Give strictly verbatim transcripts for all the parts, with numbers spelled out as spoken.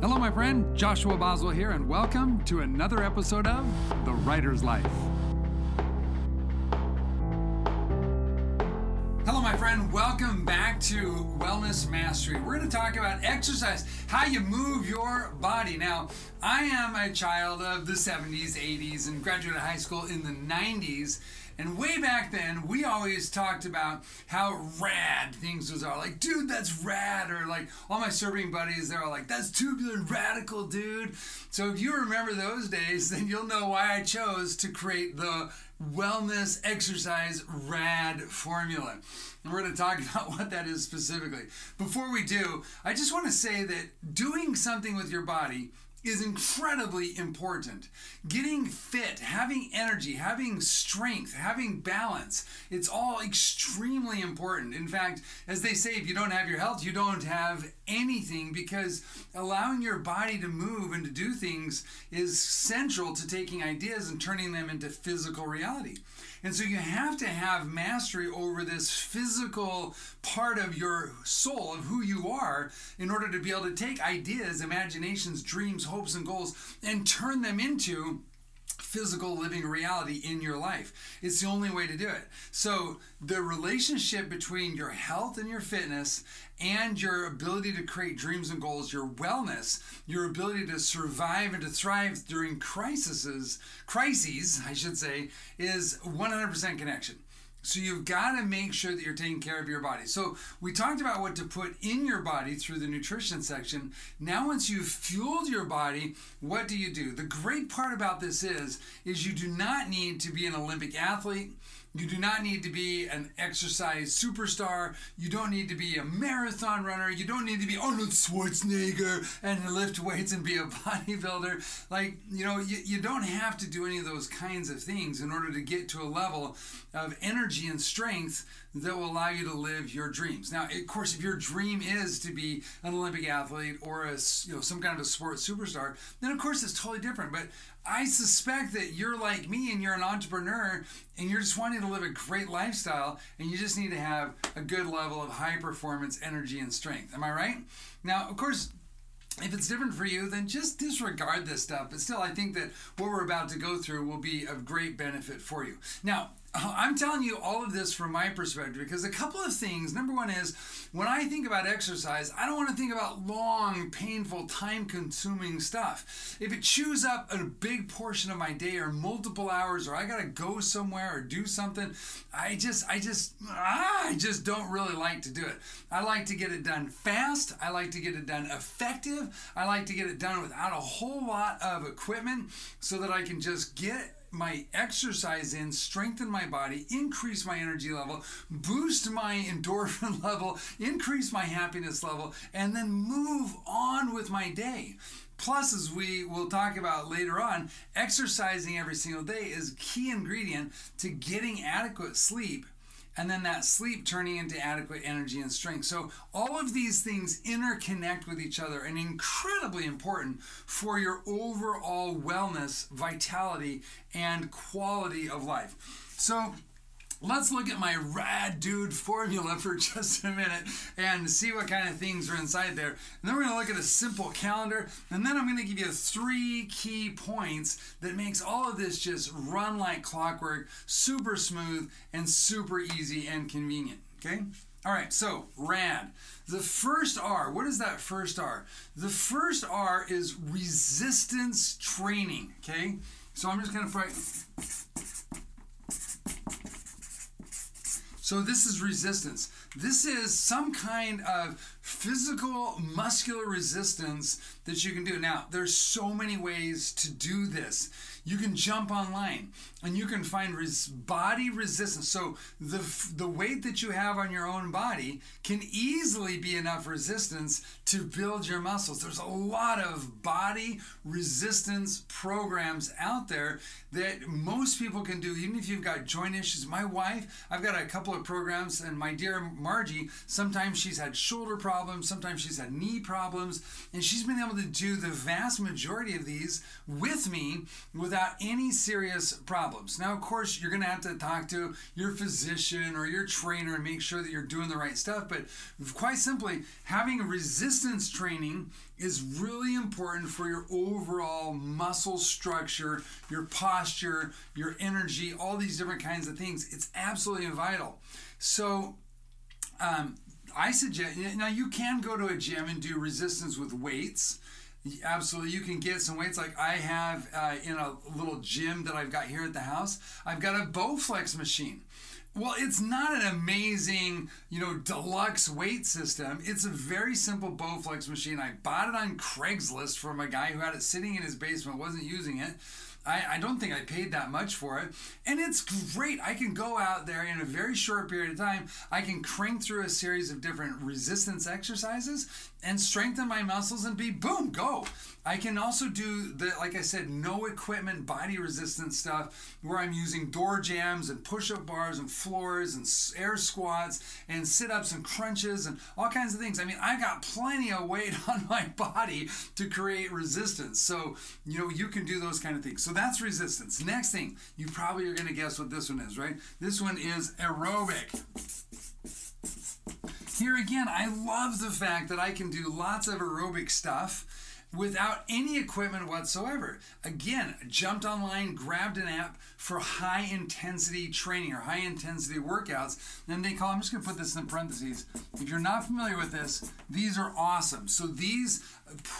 Hello, my friend. Joshua Boswell here, and welcome to another episode of The Writer's Life. Hello, my friend. Welcome back to Wellness Mastery. We're going to talk about exercise, how you move your body. Now, I am a child of the seventies, eighties, and graduated high school in the nineties. And way back then, we always talked about how rad things was are. Like, dude, that's rad. Or like, all my surfing buddies, they're all like, that's tubular radical, dude. So if you remember those days, then you'll know why I chose to create the Wellness Exercise RAD formula. And we're going to talk about what that is specifically. Before we do, I just want to say that doing something with your body is incredibly important. Getting fit, having energy, having strength, having balance, it's all extremely important. In fact, as they say, if you don't have your health, you don't have anything, because allowing your body to move and to do things is central to taking ideas and turning them into physical reality. And so you have to have mastery over this physical part of your soul, of who you are, in order to be able to take ideas, imaginations, dreams, hopes, and goals, and turn them into physical living reality in your life. It's the only way to do it. So the relationship between your health and your fitness and your ability to create dreams and goals, your wellness, your ability to survive and to thrive during crises, crises, I should say, is one hundred percent connection. So you've got to make sure that you're taking care of your body. So we talked about what to put in your body through the nutrition section. Now, once you've fueled your body, what do you do? The great part about this is, is you do not need to be an Olympic athlete. You do not need to be an exercise superstar. You don't need to be a marathon runner. You don't need to be Arnold Schwarzenegger and lift weights and be a bodybuilder. Like, you know, you, you don't have to do any of those kinds of things in order to get to a level of energy and strength that will allow you to live your dreams. Now, of course, if your dream is to be an Olympic athlete or a, you know, some kind of a sports superstar, then of course it's totally different. But I suspect that you're like me and you're an entrepreneur and you're just wanting to live a great lifestyle, and you just need to have a good level of high performance, energy, and strength. Am I right? Now, of course, if it's different for you, then just disregard this stuff. But still, I think that what we're about to go through will be of great benefit for you. Now, I'm telling you all of this from my perspective because a couple of things. Number one is, when I think about exercise, I don't want to think about long, painful, time-consuming stuff. If it chews up a big portion of my day or multiple hours, or I got to go somewhere or do something, I just, I just, ah, I just don't really like to do it. I like to get it done fast. I like to get it done effective. I like to get it done without a whole lot of equipment so that I can just get my exercise in, strengthen my body, increase my energy level, boost my endorphin level, increase my happiness level, and then move on with my day. Plus, as we will talk about later on, exercising every single day is a key ingredient to getting adequate sleep, and then that sleep turning into adequate energy and strength. So all of these things interconnect with each other and incredibly important for your overall wellness, vitality, and quality of life. So let's look at my rad dude formula for just a minute and see what kind of things are inside there. And then we're going to look at a simple calendar, and then I'm going to give you three key points that makes all of this just run like clockwork, super smooth and super easy and convenient. Okay? All right, so rad. The first R, what is that first R? The first R is resistance training. Okay? So I'm just going to write. So this is resistance. This is some kind of physical muscular resistance that you can do. Now, there's so many ways to do this. You can jump online and you can find res- body resistance. So the the weight that you have on your own body can easily be enough resistance to build your muscles. There's a lot of body resistance programs out there that most people can do, even if you've got joint issues. My wife, I've got a couple of programs, and my dear Margie, sometimes she's had shoulder problems, problems. Sometimes she's had knee problems. And she's been able to do the vast majority of these with me without any serious problems. Now, of course, you're going to have to talk to your physician or your trainer and make sure that you're doing the right stuff. But quite simply, having resistance training is really important for your overall muscle structure, your posture, your energy, all these different kinds of things. It's absolutely vital. So um, I suggest, now you can go to a gym and do resistance with weights. Absolutely, you can get some weights. Like I have uh, in a little gym that I've got here at the house, I've got a Bowflex machine. Well, it's not an amazing, you know, deluxe weight system. It's a very simple Bowflex machine. I bought it on Craigslist from a guy who had it sitting in his basement, wasn't using it. I, I don't think I paid that much for it. And it's great. I can go out there in a very short period of time. I can crank through a series of different resistance exercises and strengthen my muscles and be boom, go. I can also do the, like I said, no equipment body resistance stuff where I'm using door jams and push-up bars and floors and air squats and sit-ups and crunches and all kinds of things. I mean, I got plenty of weight on my body to create resistance. So, you know, you can do those kind of things. So that's resistance. Next thing, you probably are going to guess what this one is, right? This one is aerobic. Here again, I love the fact that I can do lots of aerobic stuff without any equipment whatsoever. Again, jumped online, grabbed an app for high intensity training or high intensity workouts. And they call, I'm just gonna put this in parentheses. If you're not familiar with this, these are awesome. So these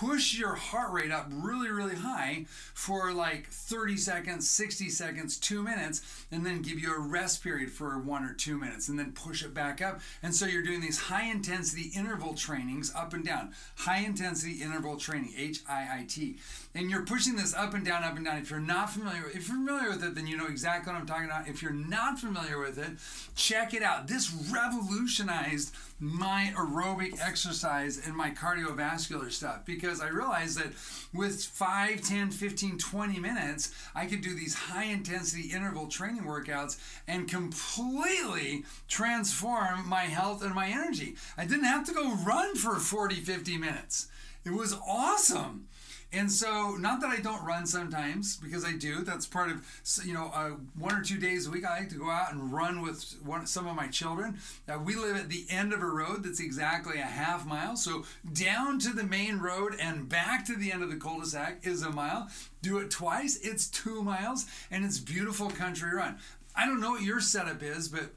push your heart rate up really, really high for like thirty seconds, sixty seconds, two minutes, and then give you a rest period for one or two minutes and then push it back up. And so you're doing these high intensity interval trainings up and down, high intensity interval training, H I I T. And you're pushing this up and down, up and down. If you're not familiar, if you're familiar with it, then you know exactly what I'm talking about. If you're not familiar with it, check it out. This revolutionized my aerobic exercise and my cardiovascular stuff because I realized that with five, ten, fifteen, twenty minutes, I could do these high intensity interval training workouts and completely transform my health and my energy. I didn't have to go run for forty, fifty minutes. It was awesome. And so, not that I don't run sometimes, because I do. That's part of, you know, uh, one or two days a week, I like to go out and run with one, some of my children. Now, we live at the end of a road that's exactly a half mile. So, down to the main road and back to the end of the cul-de-sac is a mile. Do it twice. It's two miles. And it's beautiful country run. I don't know what your setup is, but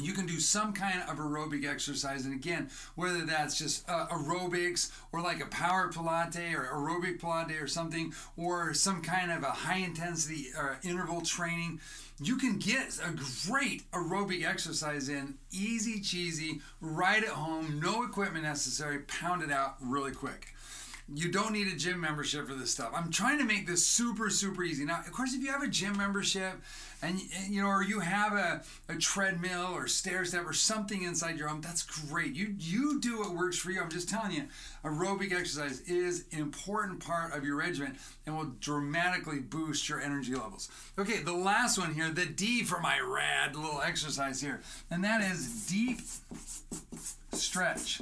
you can do some kind of aerobic exercise. And again, whether that's just uh, aerobics or like a power Pilates or aerobic Pilates or something, or some kind of a high intensity or interval training, you can get a great aerobic exercise in, easy, cheesy, right at home, no equipment necessary, pound it out really quick. You don't need a gym membership for this stuff. I'm trying to make this super, super easy. Now, of course, if you have a gym membership and, you know, or you have a, a treadmill or stair step or something inside your home, that's great. You you do what works for you. I'm just telling you, aerobic exercise is an important part of your regimen and will dramatically boost your energy levels. Okay, the last one here, the D for my rad little exercise here, and that is deep stretch.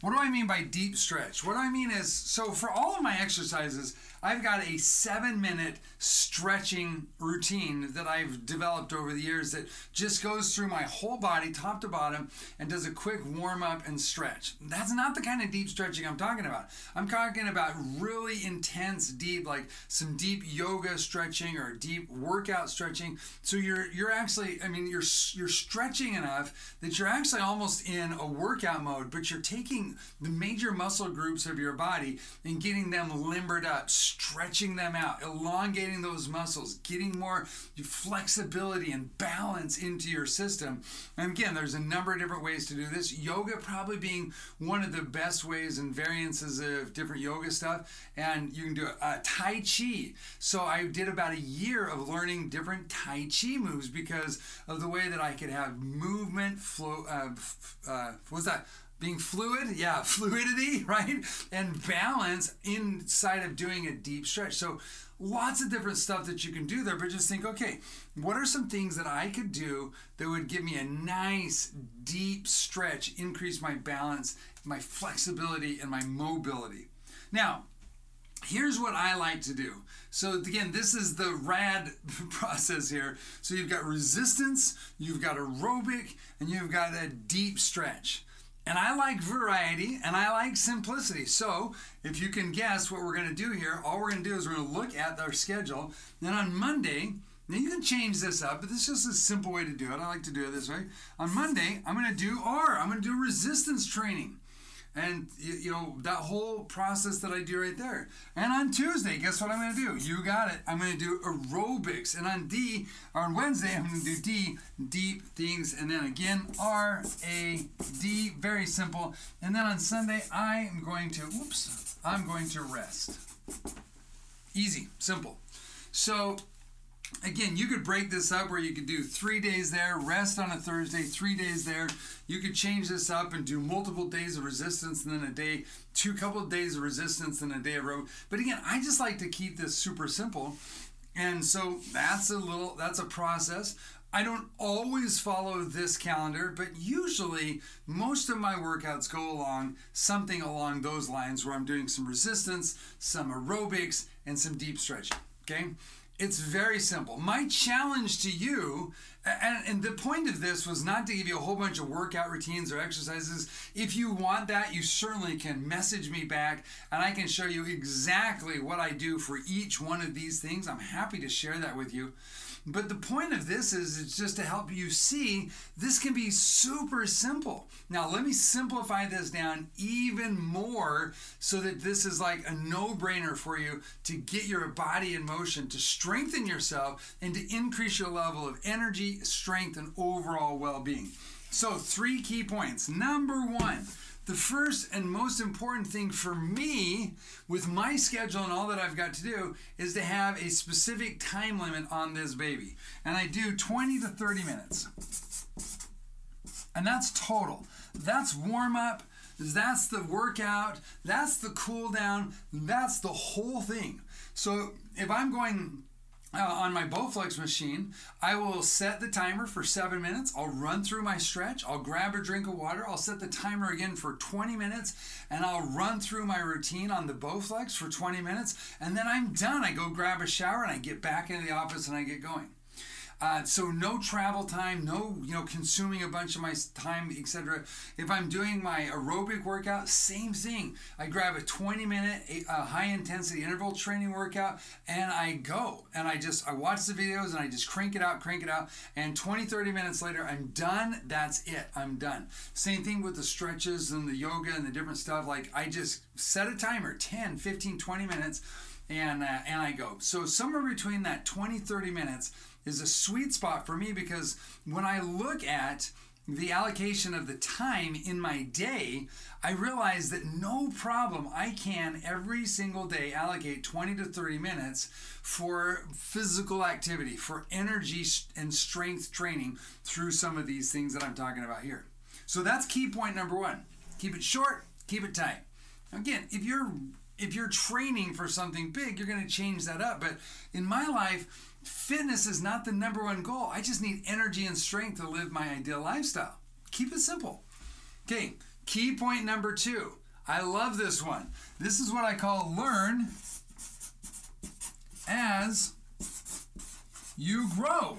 What do I mean by deep stretch? What I mean is, so for all of my exercises, I've got a seven minute stretching routine that I've developed over the years that just goes through my whole body, top to bottom, and does a quick warm up and stretch. That's not the kind of deep stretching I'm talking about. I'm talking about really intense deep, like some deep yoga stretching or deep workout stretching. So you're you're actually, I mean, you're you're stretching enough that you're actually almost in a workout mode, but you're taking the major muscle groups of your body and getting them limbered up, stretching them out, elongating those muscles, getting more flexibility and balance into your system. And again, there's a number of different ways to do this. Yoga probably being one of the best ways and variances of different yoga stuff. And you can do it. Uh, tai Chi. So I did about a year of learning different Tai Chi moves because of the way that I could have movement, flow, uh, uh, what's that? being fluid, yeah, fluidity, right? And balance inside of doing a deep stretch. So lots of different stuff that you can do there, but just think, okay, what are some things that I could do that would give me a nice deep stretch, increase my balance, my flexibility, and my mobility? Now, here's what I like to do. So again, this is the RAD process here. So you've got resistance, you've got aerobic, and you've got a deep stretch. And I like variety and I like simplicity. So if you can guess what we're gonna do here, all we're gonna do is we're gonna look at our schedule. Then on Monday, now you can change this up, but this is just a simple way to do it. I like to do it this way. On Monday, I'm gonna do R, I'm gonna do resistance training. And you, you know, that whole process that I do right there. And on Tuesday, guess what I'm gonna do? You got it. I'm gonna do aerobics. And on D, or on Wednesday, I'm gonna do D, deep things. And then again, R, A, D, very simple. And then on Sunday, I am going to, whoops, I'm going to rest. Easy, simple. So again, you could break this up where you could do three days there, rest on a Thursday, three days there. You could change this up and do multiple days of resistance and then a day, two couple of days of resistance and a day of row. But again, I just like to keep this super simple. And so that's a little, that's a process. I don't always follow this calendar, but usually most of my workouts go along something along those lines where I'm doing some resistance, some aerobics, and some deep stretching, okay? It's very simple. My challenge to you, and, and the point of this was not to give you a whole bunch of workout routines or exercises. If you want that, you certainly can message me back and I can show you exactly what I do for each one of these things. I'm happy to share that with you. But the point of this is it's just to help you see this can be super simple. Now, let me simplify this down even more so that this is like a no-brainer for you to get your body in motion, to strengthen yourself, and to increase your level of energy, strength, and overall well-being. So three key points. Number one, the first and most important thing for me with my schedule and all that I've got to do is to have a specific time limit on this baby. And I do twenty to thirty minutes. And that's total. That's warm up, that's the workout, that's the cool down, that's the whole thing. So if I'm going Uh, on my Bowflex machine, I will set the timer for seven minutes. I'll run through my stretch. I'll grab a drink of water. I'll set the timer again for twenty minutes and I'll run through my routine on the Bowflex for twenty minutes. And then I'm done. I go grab a shower and I get back into the office and I get going. Uh, so no travel time, no, you know, consuming a bunch of my time, et cetera. If I'm doing my aerobic workout, same thing. I grab a twenty minute uh, high intensity interval training workout and I go and I just, I watch the videos and I just crank it out, crank it out. And twenty, thirty minutes later, I'm done. That's it. I'm done. Same thing with the stretches and the yoga and the different stuff. Like I just set a timer, ten, fifteen, twenty minutes and, uh, and I go. So somewhere between that twenty, thirty minutes is a sweet spot for me, because when I look at the allocation of the time in my day, I realize that no problem, I can every single day allocate twenty to thirty minutes for physical activity, for energy and strength training through some of these things that I'm talking about here. So that's key point number one. Keep it short, keep it tight. Again, if you're if you're training for something big, you're gonna change that up. But in my life, fitness is not the number one goal. I just need energy and strength to live my ideal lifestyle. Keep it simple. Okay, key point number two. I love this one. This is what I call learn as you grow.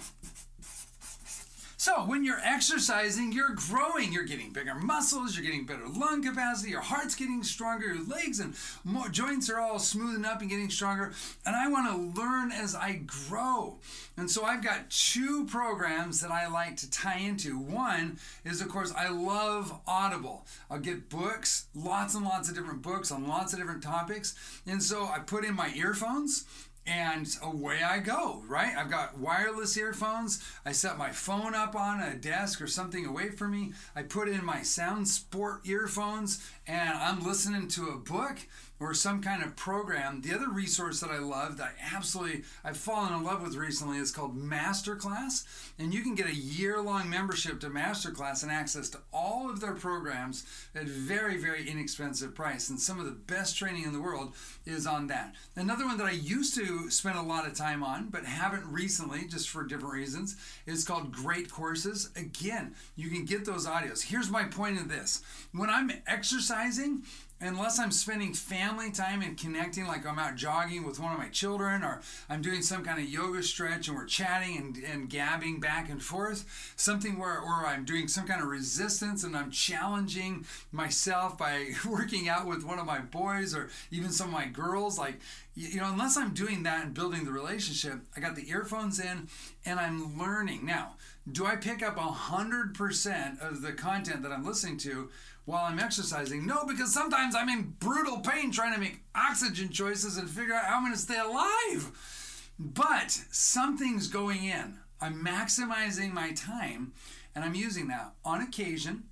So when you're exercising, you're growing. You're getting bigger muscles, you're getting better lung capacity, your heart's getting stronger, your legs and more joints are all smoothing up and getting stronger. And I want to learn as I grow. And so I've got two programs that I like to tie into. One is, of course, I love Audible. I'll get books, lots and lots of different books on lots of different topics. And so I put in my earphones and away I go, right? I've got wireless earphones. I set my phone up on a desk or something away from me. I put in my SoundSport earphones and I'm listening to a book or some kind of program. The other resource that I loved, I absolutely, I've fallen in love with recently, is called MasterClass. And you can get a year-long membership to MasterClass and access to all of their programs at very, very inexpensive price. And some of the best training in the world is on that. Another one that I used to spend a lot of time on, but haven't recently, just for different reasons, is called Great Courses. Again, you can get those audios. Here's my point of this. When I'm exercising, unless I'm spending family time and connecting, like I'm out jogging with one of my children, or I'm doing some kind of yoga stretch and we're chatting and, and gabbing back and forth, something where or I'm doing some kind of resistance and I'm challenging myself by working out with one of my boys or even some of my girls, like, you know, unless I'm doing that and building the relationship, I got the earphones in and I'm learning. Now, do I pick up one hundred percent of the content that I'm listening to while I'm exercising? No, because sometimes I'm in brutal pain trying to make oxygen choices and figure out how I'm going to stay alive. But something's going in. I'm maximizing my time and I'm using that. On occasion,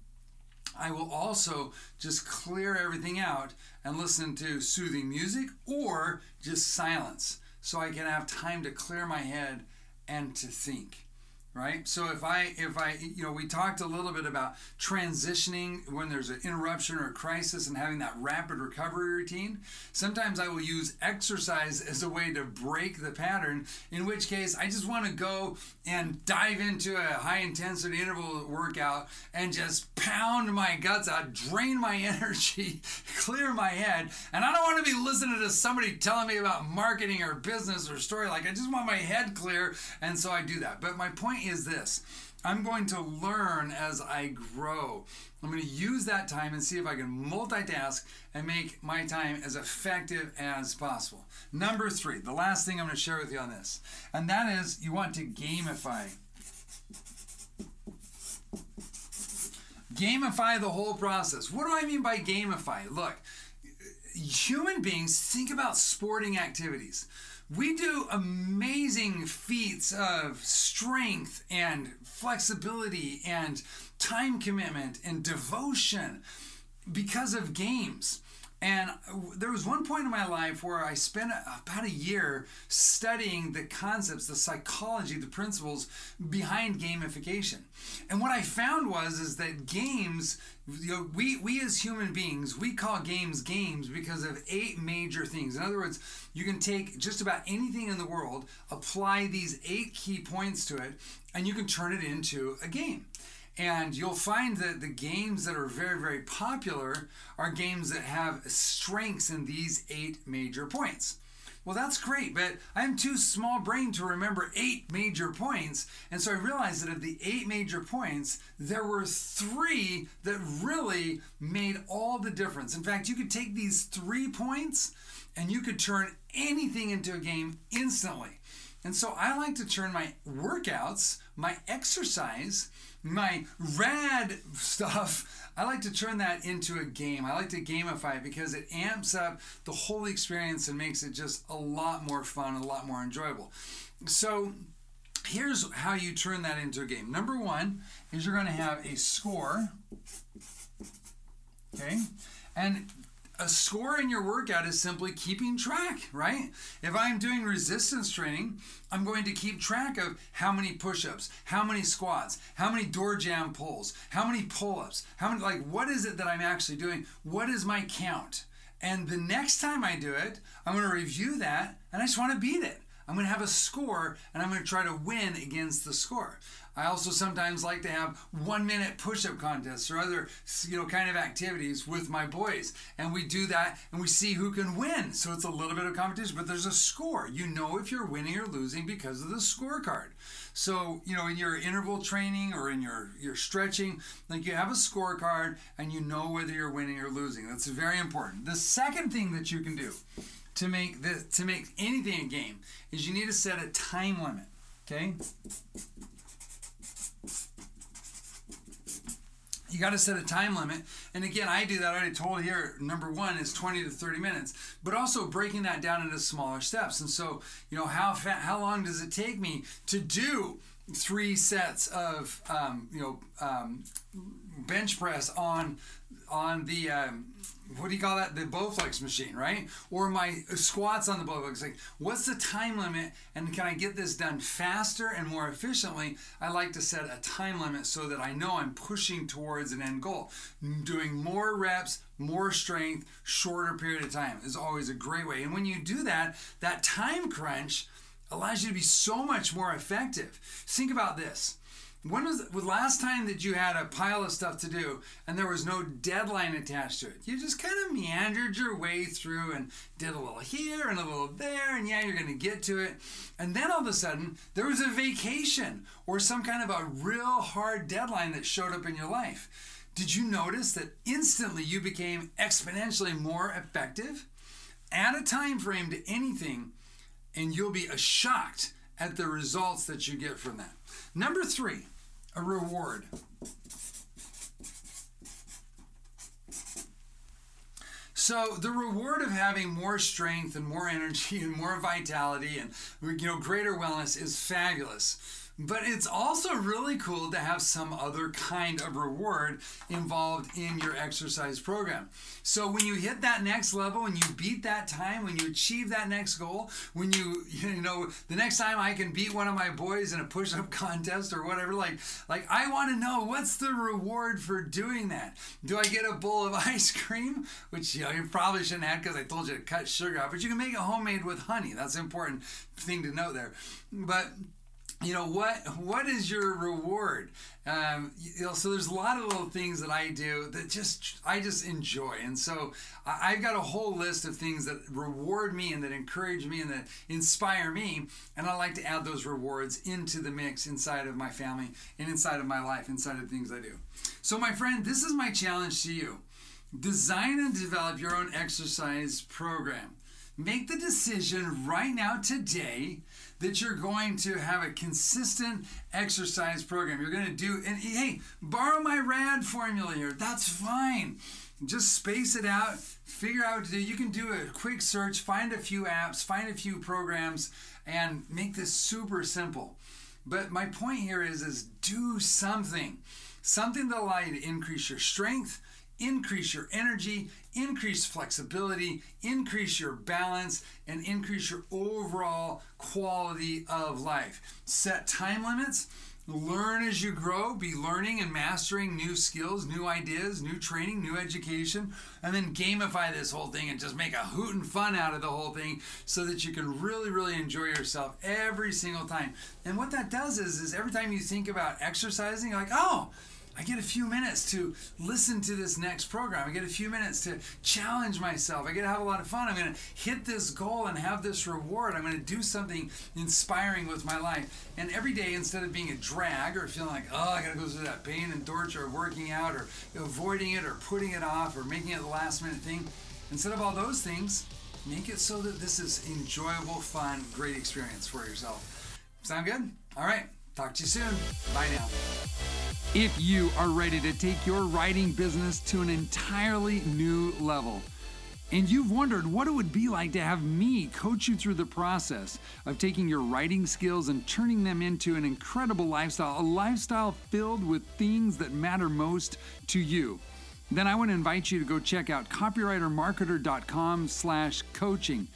I will also just clear everything out and listen to soothing music or just silence so I can have time to clear my head and to think. Right? So if I, if I, you know, we talked a little bit about transitioning when there's an interruption or a crisis and having that rapid recovery routine. Sometimes I will use exercise as a way to break the pattern, in which case I just want to go and dive into a high intensity interval workout and just pound my guts out, drain my energy, clear my head. And I don't want to be listening to somebody telling me about marketing or business or story. Like, I just want my head clear. And so I do that. But my point is this: I'm going to learn as I grow. I'm going to use that time and see if I can multitask and make my time as effective as possible. Number three, the last thing I'm going to share with you on this, and that is you want to gamify. Gamify the whole process. What do I mean by gamify? Look, human beings think about sporting activities. We do amazing feats of strength and flexibility and time commitment and devotion because of games. And there was one point in my life where I spent about a year studying the concepts, the psychology, the principles behind gamification. And what I found was is that games, you know, we, we as human beings, we call games games because of eight major things. In other words, you can take just about anything in the world, apply these eight key points to it, and you can turn it into a game. And you'll find that the games that are very, very popular are games that have strengths in these eight major points. Well, that's great, but I'm too small brained to remember eight major points. And so I realized that of the eight major points, there were three that really made all the difference. In fact, you could take these three points and you could turn anything into a game instantly. And so I like to turn my workouts, my exercise, my rad stuff, I like to turn that into a game. I like to gamify it because it amps up the whole experience and makes it just a lot more fun, a lot more enjoyable. So here's how you turn that into a game. Number one is you're going to have a score. Okay? And a score in your workout is simply keeping track, right? If I'm doing resistance training, I'm going to keep track of how many push-ups, how many squats, how many door jam pulls, how many pull-ups, how many, like, what is it that I'm actually doing? What is my count? And the next time I do it, I'm going to review that and I just want to beat it. I'm going to have a score and I'm going to try to win against the score. I also sometimes like to have one minute push-up contests or other, you know, kind of activities with my boys. And we do that and we see who can win. So it's a little bit of competition, but there's a score. You know if you're winning or losing because of the scorecard. So, you know, in your interval training or in your, your stretching, like, you have a scorecard and you know whether you're winning or losing. That's very important. The second thing that you can do to make the, to make anything a game is you need to set a time limit, okay? You got to set a time limit. And again, I do that. I already told here, number one is twenty to thirty minutes, but also breaking that down into smaller steps. And so, you know, how fa- how long does it take me to do three sets of um, you know um, bench press on on the um, what do you call that the Bowflex machine, right? Or my squats on the Bowflex. Like, what's the time limit, and can I get this done faster and more efficiently? I like to set a time limit so that I know I'm pushing towards an end goal. Doing more reps, more strength, shorter period of time is always a great way. And when you do that, that time crunch allows you to be so much more effective. Think about this. When was the last time that you had a pile of stuff to do and there was no deadline attached to it? You just kind of meandered your way through and did a little here and a little there, and yeah, you're going to get to it. And then all of a sudden, there was a vacation or some kind of a real hard deadline that showed up in your life. Did you notice that instantly you became exponentially more effective? Add a time frame to anything, and you'll be shocked at the results that you get from that. Number three, a reward. So the reward of having more strength and more energy and more vitality and, you know, greater wellness is fabulous. But it's also really cool to have some other kind of reward involved in your exercise program. So when you hit that next level, when you beat that time, when you achieve that next goal, when you, you know, the next time I can beat one of my boys in a push-up contest or whatever, like, like I want to know, what's the reward for doing that? Do I get a bowl of ice cream? Which, you know, you probably shouldn't have because I told you to cut sugar out, but you can make it homemade with honey. That's an important thing to note there. But you know, what what is your reward? Um, you know, so there's a lot of little things that I do that just I just enjoy. And so I've got a whole list of things that reward me and that encourage me and that inspire me. And I like to add those rewards into the mix inside of my family and inside of my life, inside of things I do. So my friend, this is my challenge to you. Design and develop your own exercise program. Make the decision right now today that you're going to have a consistent exercise program. You're going to do, and hey, borrow my RAD formula here. That's fine. Just space it out, figure out what to do. You can do a quick search, find a few apps, find a few programs, and make this super simple. But my point here is, is do something. Something that'll allow you to increase your strength, increase your energy, increase flexibility, increase your balance, and increase your overall quality of life. Set time limits, learn as you grow, be learning and mastering new skills, new ideas, new training, new education, and then gamify this whole thing and just make a hoot and fun out of the whole thing so that you can really, really enjoy yourself every single time. And what that does is, is every time you think about exercising, you're like, oh, I get a few minutes to listen to this next program. I get a few minutes to challenge myself. I get to have a lot of fun. I'm going to hit this goal and have this reward. I'm going to do something inspiring with my life. And every day, instead of being a drag or feeling like, oh, I got to go through that pain and torture of working out or avoiding it or putting it off or making it the last minute thing, instead of all those things, make it so that this is enjoyable, fun, great experience for yourself. Sound good? All right. Talk to you soon. Bye now. If you are ready to take your writing business to an entirely new level, and you've wondered what it would be like to have me coach you through the process of taking your writing skills and turning them into an incredible lifestyle, a lifestyle filled with things that matter most to you, then I want to invite you to go check out copywritermarketer.com slash coaching.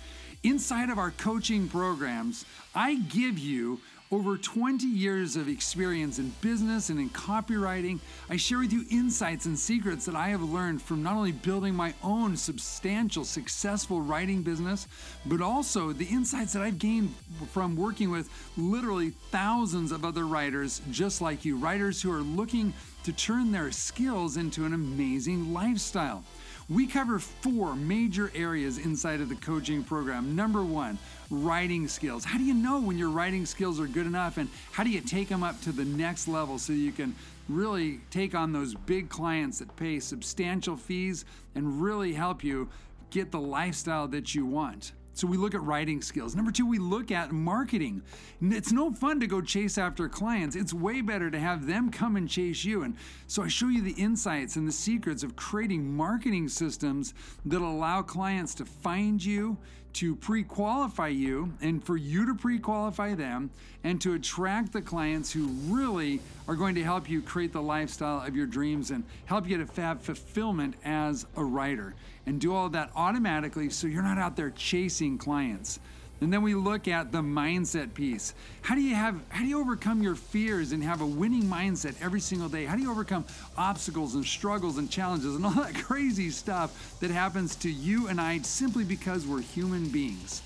Inside of our coaching programs, I give you over twenty years of experience in business and in copywriting. I share with you insights and secrets that I have learned from not only building my own substantial, successful writing business, but also the insights that I've gained from working with literally thousands of other writers just like you, writers who are looking to turn their skills into an amazing lifestyle. We cover four major areas inside of the coaching program. Number one, writing skills. How do you know when your writing skills are good enough, and how do you take them up to the next level so you can really take on those big clients that pay substantial fees and really help you get the lifestyle that you want? So we look at writing skills. Number two, we look at marketing. It's no fun to go chase after clients. It's way better to have them come and chase you. And so I show you the insights and the secrets of creating marketing systems that allow clients to find you, to pre-qualify you and for you to pre-qualify them and to attract the clients who really are going to help you create the lifestyle of your dreams and help you to have fulfillment as a writer. And do all that automatically so you're not out there chasing clients. And then we look at the mindset piece. How do you have, how do you overcome your fears and have a winning mindset every single day? How do you overcome obstacles and struggles and challenges and all that crazy stuff that happens to you and I simply because we're human beings?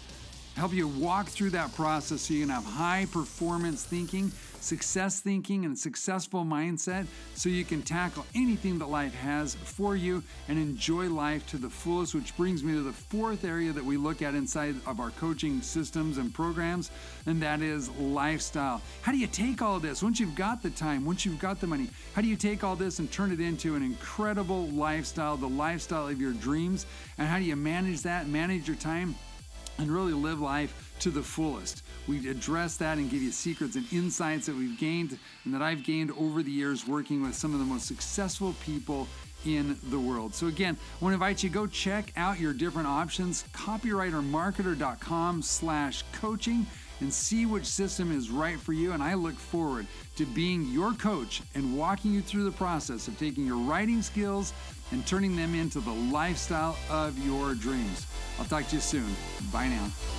Help you walk through that process so you can have high performance thinking, success thinking, and successful mindset so you can tackle anything that life has for you and enjoy life to the fullest, which brings me to the fourth area that we look at inside of our coaching systems and programs, and that is lifestyle. How do you take all this once you've got the time, once you've got the money? How do you take all this and turn it into an incredible lifestyle, the lifestyle of your dreams? And how do you manage that, manage your time, and really live life to the fullest? We address that and give you secrets and insights that we've gained and that I've gained over the years working with some of the most successful people in the world. So again, I want to invite you to go check out your different options, copywritermarketer.com slash coaching, and see which system is right for you. And I look forward to being your coach and walking you through the process of taking your writing skills and turning them into the lifestyle of your dreams. I'll talk to you soon. Bye now.